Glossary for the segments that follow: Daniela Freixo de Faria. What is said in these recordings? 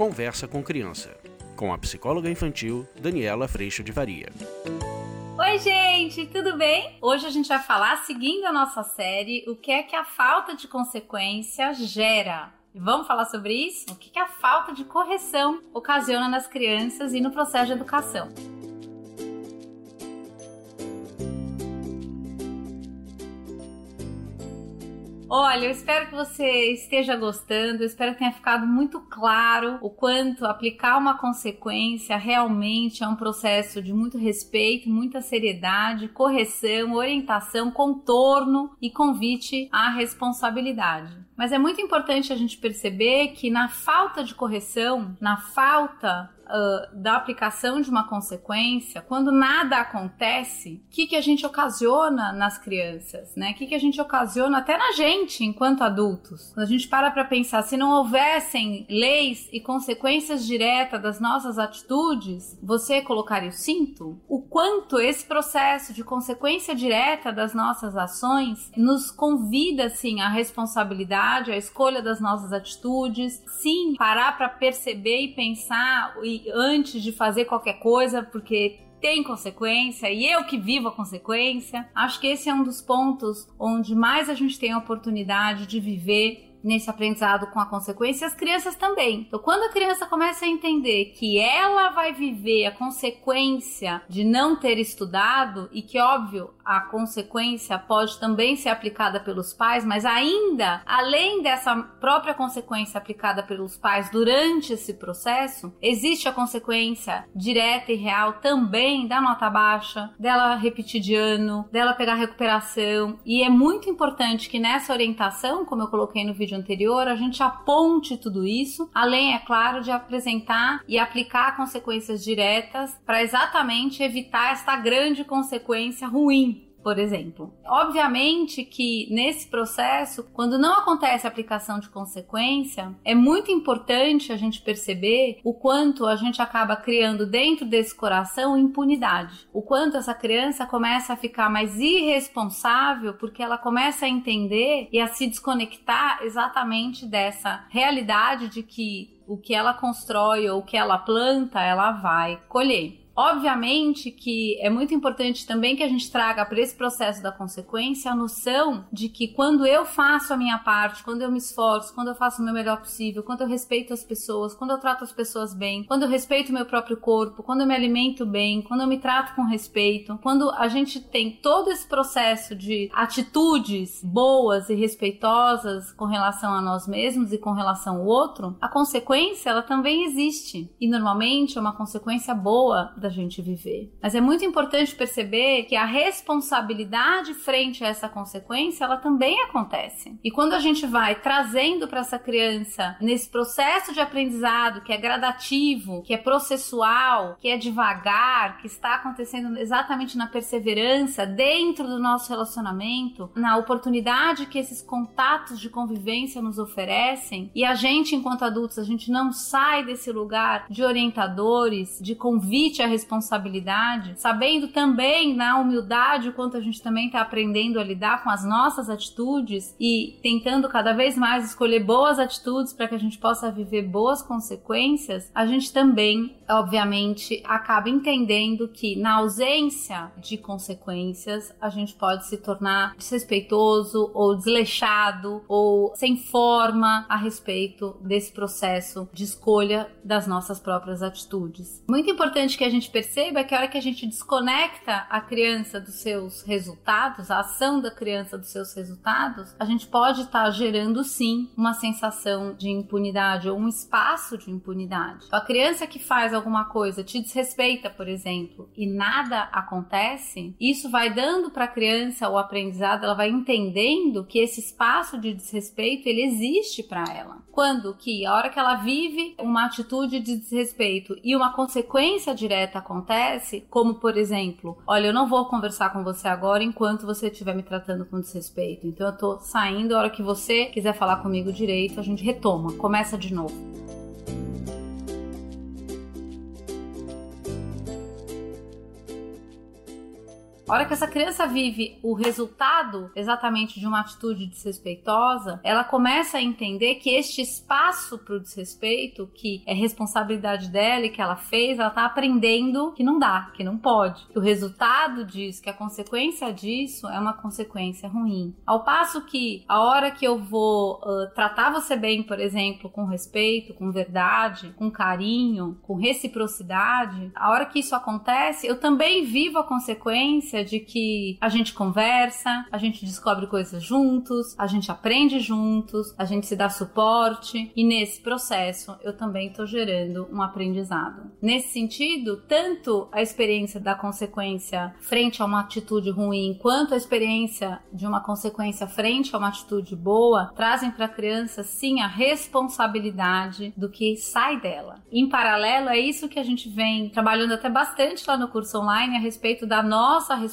Conversa com Criança, com a psicóloga infantil Daniela Freixo de Faria. Oi, gente, tudo bem? Hoje a gente vai falar, seguindo a nossa série, o que é que a falta de consequência gera. Vamos falar sobre isso? O que a falta de correção ocasiona nas crianças e no processo de educação. Olha, eu espero que você esteja gostando, eu espero que tenha ficado muito claro o quanto aplicar uma consequência realmente é um processo de muito respeito, muita seriedade, correção, orientação, contorno e convite à responsabilidade. Mas é muito importante a gente perceber que na falta de correção, na falta da aplicação de uma consequência, quando nada acontece, o que a gente ocasiona nas crianças, né? O que a gente ocasiona até na gente, enquanto adultos. Quando a gente para pensar, se não houvessem leis e consequências diretas das nossas atitudes, você colocaria o cinto? O quanto esse processo de consequência direta das nossas ações nos convida, sim, à responsabilidade, à escolha das nossas atitudes, sim, parar para perceber e pensar antes de fazer qualquer coisa, porque tem consequência e eu que vivo a consequência. Acho que esse é um dos pontos onde mais a gente tem a oportunidade de viver nesse aprendizado com a consequência, as crianças também. Então, quando a criança começa a entender que ela vai viver a consequência de não ter estudado e que, óbvio, a consequência pode também ser aplicada pelos pais, mas ainda, além dessa própria consequência aplicada pelos pais durante esse processo, existe a consequência direta e real também da nota baixa, dela repetir de ano, dela pegar recuperação, e é muito importante que nessa orientação, como eu coloquei no vídeo anterior, a gente aponte tudo isso, além, é claro, de apresentar e aplicar consequências diretas para exatamente evitar esta grande consequência ruim, por exemplo. Obviamente que nesse processo, quando não acontece a aplicação de consequência, é muito importante a gente perceber o quanto a gente acaba criando dentro desse coração impunidade. O quanto essa criança começa a ficar mais irresponsável porque ela começa a entender e a se desconectar exatamente dessa realidade de que o que ela constrói ou o que ela planta, ela vai colher. Obviamente que é muito importante também que a gente traga para esse processo da consequência a noção de que quando eu faço a minha parte, quando eu me esforço, quando eu faço o meu melhor possível, quando eu respeito as pessoas, quando eu trato as pessoas bem, quando eu respeito o meu próprio corpo, quando eu me alimento bem, quando eu me trato com respeito, quando a gente tem todo esse processo de atitudes boas e respeitosas com relação a nós mesmos e com relação ao outro, a consequência ela também existe e normalmente é uma consequência boa da gente viver. Mas é muito importante perceber que a responsabilidade frente a essa consequência, ela também acontece. E quando a gente vai trazendo para essa criança nesse processo de aprendizado que é gradativo, que é processual, que é devagar, que está acontecendo exatamente na perseverança dentro do nosso relacionamento, na oportunidade que esses contatos de convivência nos oferecem, e a gente, enquanto adultos, a gente não sai desse lugar de orientadores, de convite à responsabilidade, sabendo também na humildade o quanto a gente também está aprendendo a lidar com as nossas atitudes e tentando cada vez mais escolher boas atitudes para que a gente possa viver boas consequências, a gente também, obviamente, acaba entendendo que na ausência de consequências, a gente pode se tornar desrespeitoso ou desleixado ou sem forma a respeito desse processo de escolha das nossas próprias atitudes. Muito importante que a gente perceba que a hora que a gente desconecta a criança dos seus resultados, a ação da criança dos seus resultados, a gente pode estar gerando sim uma sensação de impunidade ou um espaço de impunidade. A criança que faz alguma coisa, te desrespeita, por exemplo, e nada acontece, isso vai dando para a criança o aprendizado, ela vai entendendo que esse espaço de desrespeito ele existe para ela. Quando que a hora que ela vive uma atitude de desrespeito e uma consequência direta acontece, como por exemplo, olha, eu não vou conversar com você agora enquanto você estiver me tratando com desrespeito, então eu tô saindo, a hora que você quiser falar comigo direito, a gente retoma, começa de novo. A hora que essa criança vive o resultado exatamente de uma atitude desrespeitosa, ela começa a entender que este espaço para o desrespeito, que é responsabilidade dela e que ela fez, ela está aprendendo que não dá, que não pode. Que o resultado disso, que a consequência disso é uma consequência ruim. Ao passo que a hora que eu vou tratar você bem, por exemplo, com respeito, com verdade, com carinho, com reciprocidade, a hora que isso acontece, eu também vivo a consequência de que a gente conversa, a gente descobre coisas juntos, a gente aprende juntos, a gente se dá suporte e nesse processo eu também estou gerando um aprendizado. Nesse sentido, tanto a experiência da consequência frente a uma atitude ruim, quanto a experiência de uma consequência frente a uma atitude boa, trazem para a criança sim a responsabilidade do que sai dela. Em paralelo, é isso que a gente vem trabalhando até bastante lá no curso online a respeito da nossa responsabilidade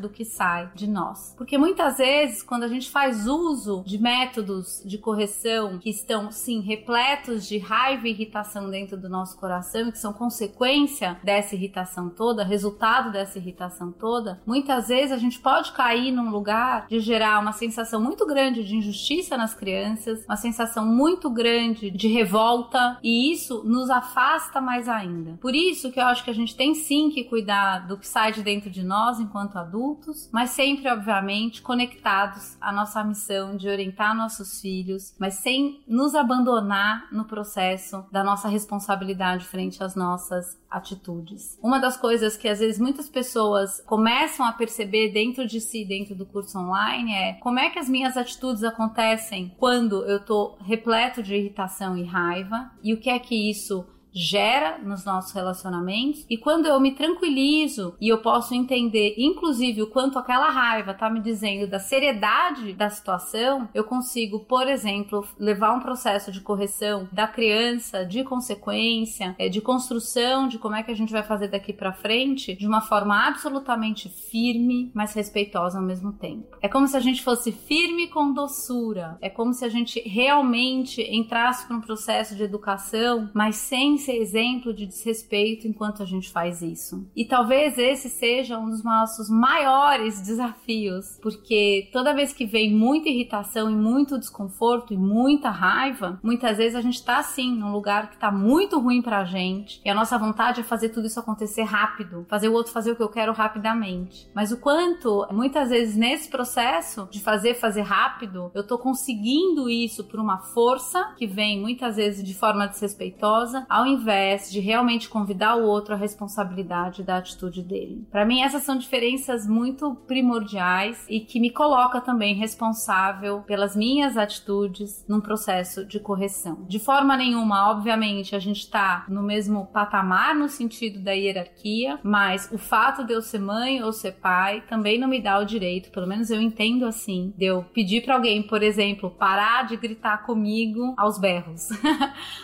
do que sai de nós. Porque muitas vezes, quando a gente faz uso de métodos de correção que estão, sim, repletos de raiva e irritação dentro do nosso coração, que são consequência dessa irritação toda, resultado dessa irritação toda, muitas vezes a gente pode cair num lugar de gerar uma sensação muito grande de injustiça nas crianças, uma sensação muito grande de revolta, e isso nos afasta mais ainda. Por isso que eu acho que a gente tem sim que cuidar do que sai de dentro de nós enquanto adultos, mas sempre, obviamente, conectados à nossa missão de orientar nossos filhos, mas sem nos abandonar no processo da nossa responsabilidade frente às nossas atitudes. Uma das coisas que às vezes muitas pessoas começam a perceber dentro de si, dentro do curso online, é como é que as minhas atitudes acontecem quando eu estou repleto de irritação e raiva e o que é que isso gera nos nossos relacionamentos, e quando eu me tranquilizo e eu posso entender, inclusive, o quanto aquela raiva está me dizendo da seriedade da situação, eu consigo, por exemplo, levar um processo de correção da criança, de consequência, de construção de como é que a gente vai fazer daqui para frente, de uma forma absolutamente firme, mas respeitosa ao mesmo tempo. É como se a gente fosse firme com doçura, é como se a gente realmente entrasse para um processo de educação, mas sem ser exemplo de desrespeito enquanto a gente faz isso. E talvez esse seja um dos nossos maiores desafios, porque toda vez que vem muita irritação e muito desconforto e muita raiva, muitas vezes a gente tá assim, num lugar que tá muito ruim pra gente, e a nossa vontade é fazer tudo isso acontecer rápido, fazer o outro fazer o que eu quero rapidamente. Mas o quanto, muitas vezes nesse processo de fazer rápido, eu tô conseguindo isso por uma força que vem muitas vezes de forma desrespeitosa, ao invés de realmente convidar o outro à responsabilidade da atitude dele. Para mim, essas são diferenças muito primordiais e que me coloca também responsável pelas minhas atitudes num processo de correção. De forma nenhuma, obviamente, a gente está no mesmo patamar no sentido da hierarquia, mas o fato de eu ser mãe ou ser pai também não me dá o direito, pelo menos eu entendo assim, de eu pedir para alguém, por exemplo, parar de gritar comigo aos berros.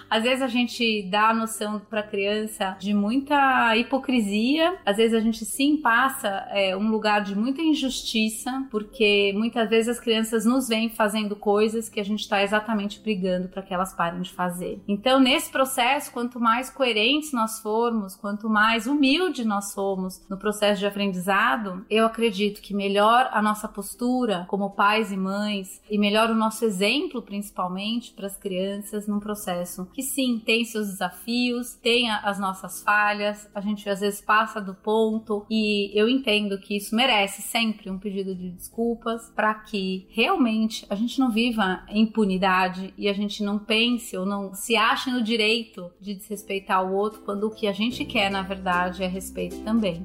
Às vezes a gente dá a noção para a criança de muita hipocrisia. Às vezes a gente sim passa um lugar de muita injustiça, porque muitas vezes as crianças nos vêm fazendo coisas que a gente está exatamente brigando para que elas parem de fazer. Então, nesse processo, quanto mais coerentes nós formos, quanto mais humilde nós somos no processo de aprendizado, eu acredito que melhor a nossa postura como pais e mães e melhor o nosso exemplo, principalmente, para as crianças num processo que sim, tem seus desafios, tem as nossas falhas, a gente às vezes passa do ponto e eu entendo que isso merece sempre um pedido de desculpas para que realmente a gente não viva impunidade e a gente não pense ou não se ache no direito de desrespeitar o outro quando o que a gente quer, na verdade, é respeito também.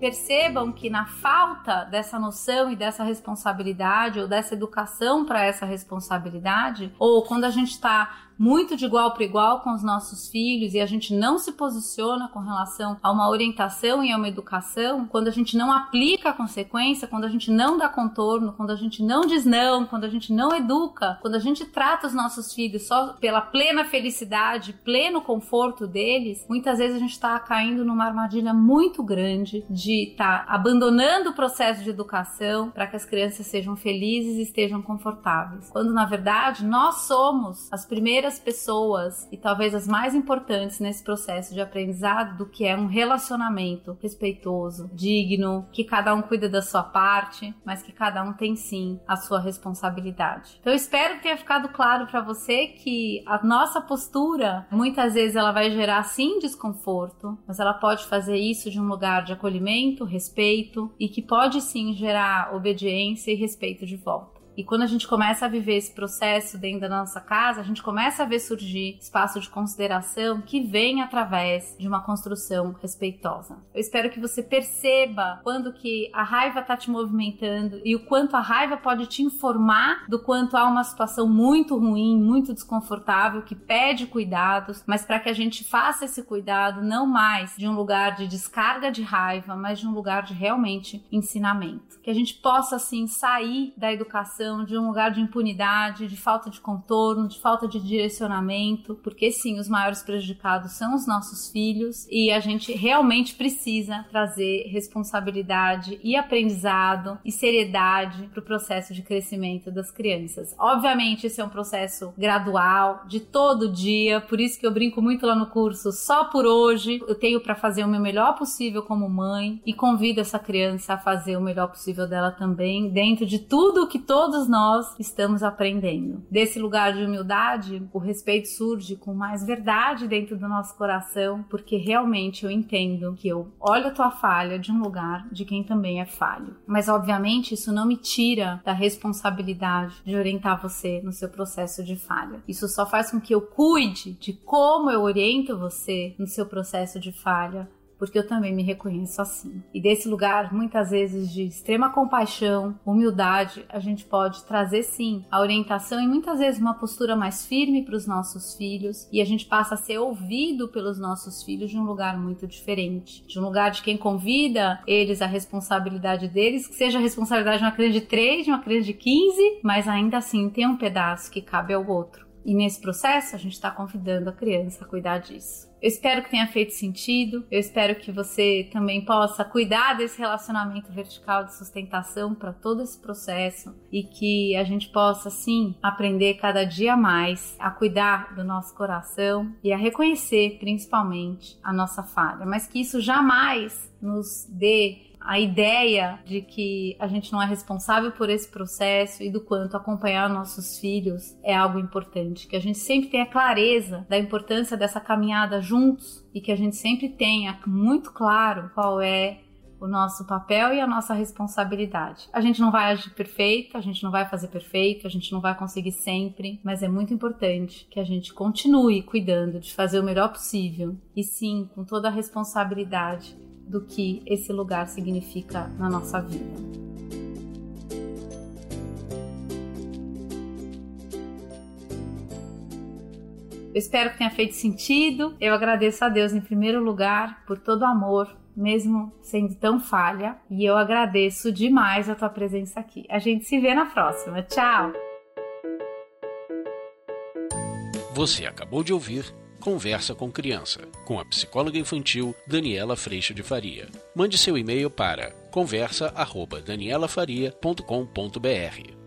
Percebam que na falta dessa noção e dessa responsabilidade ou dessa educação para essa responsabilidade, ou quando a gente está muito de igual para igual com os nossos filhos e a gente não se posiciona com relação a uma orientação e a uma educação, quando a gente não aplica a consequência, quando a gente não dá contorno, quando a gente não diz não, quando a gente não educa, quando a gente trata os nossos filhos só pela plena felicidade, pleno conforto deles, muitas vezes a gente está caindo numa armadilha muito grande de estar abandonando o processo de educação para que as crianças sejam felizes e estejam confortáveis, quando na verdade nós somos as primeiras primeiras pessoas e talvez as mais importantes nesse processo de aprendizado do que é um relacionamento respeitoso, digno, que cada um cuida da sua parte, mas que cada um tem sim a sua responsabilidade. Então eu espero que tenha ficado claro para você que a nossa postura muitas vezes ela vai gerar sim desconforto, mas ela pode fazer isso de um lugar de acolhimento, respeito e que pode sim gerar obediência e respeito de volta. E quando a gente começa a viver esse processo dentro da nossa casa, a gente começa a ver surgir espaço de consideração que vem através de uma construção respeitosa. Eu espero que você perceba quando que a raiva está te movimentando e o quanto a raiva pode te informar do quanto há uma situação muito ruim, muito desconfortável, que pede cuidados, mas para que a gente faça esse cuidado não mais de um lugar de descarga de raiva, mas de um lugar de realmente ensinamento. Que a gente possa, assim, sair da educação de um lugar de impunidade, de falta de contorno, de falta de direcionamento, porque sim, os maiores prejudicados são os nossos filhos e a gente realmente precisa trazer responsabilidade e aprendizado e seriedade para o processo de crescimento das crianças. Obviamente, esse é um processo gradual, de todo dia, por isso que eu brinco muito lá no curso, só por hoje eu tenho para fazer o meu melhor possível como mãe e convido essa criança a fazer o melhor possível dela também, dentro de tudo que todos nós estamos aprendendo. Desse lugar de humildade, o respeito surge com mais verdade dentro do nosso coração, porque realmente eu entendo que eu olho a tua falha de um lugar de quem também é falho. Mas, obviamente, isso não me tira da responsabilidade de orientar você no seu processo de falha. Isso só faz com que eu cuide de como eu oriento você no seu processo de falha, porque eu também me reconheço assim. E desse lugar, muitas vezes, de extrema compaixão, humildade, a gente pode trazer, sim, a orientação e muitas vezes uma postura mais firme para os nossos filhos, e a gente passa a ser ouvido pelos nossos filhos de um lugar muito diferente, de um lugar de quem convida eles a responsabilidade deles, que seja a responsabilidade de uma criança de 3, de uma criança de 15, mas ainda assim tem um pedaço que cabe ao outro. E nesse processo, a gente está convidando a criança a cuidar disso. Eu espero que tenha feito sentido, eu espero que você também possa cuidar desse relacionamento vertical de sustentação para todo esse processo e que a gente possa, sim, aprender cada dia mais a cuidar do nosso coração e a reconhecer, principalmente, a nossa falha, mas que isso jamais nos dê a ideia de que a gente não é responsável por esse processo e do quanto acompanhar nossos filhos é algo importante. Que a gente sempre tenha clareza da importância dessa caminhada juntos e que a gente sempre tenha muito claro qual é o nosso papel e a nossa responsabilidade. A gente não vai agir perfeito, a gente não vai fazer perfeito, a gente não vai conseguir sempre, mas é muito importante que a gente continue cuidando de fazer o melhor possível e sim, com toda a responsabilidade do que esse lugar significa na nossa vida. Eu espero que tenha feito sentido. Eu agradeço a Deus, em primeiro lugar, por todo o amor, mesmo sendo tão falha. E eu agradeço demais a tua presença aqui. A gente se vê na próxima. Tchau! Você acabou de ouvir Conversa com Criança, com a psicóloga infantil Daniela Freixo de Faria. Mande seu e-mail para conversa@danielafaria.com.br.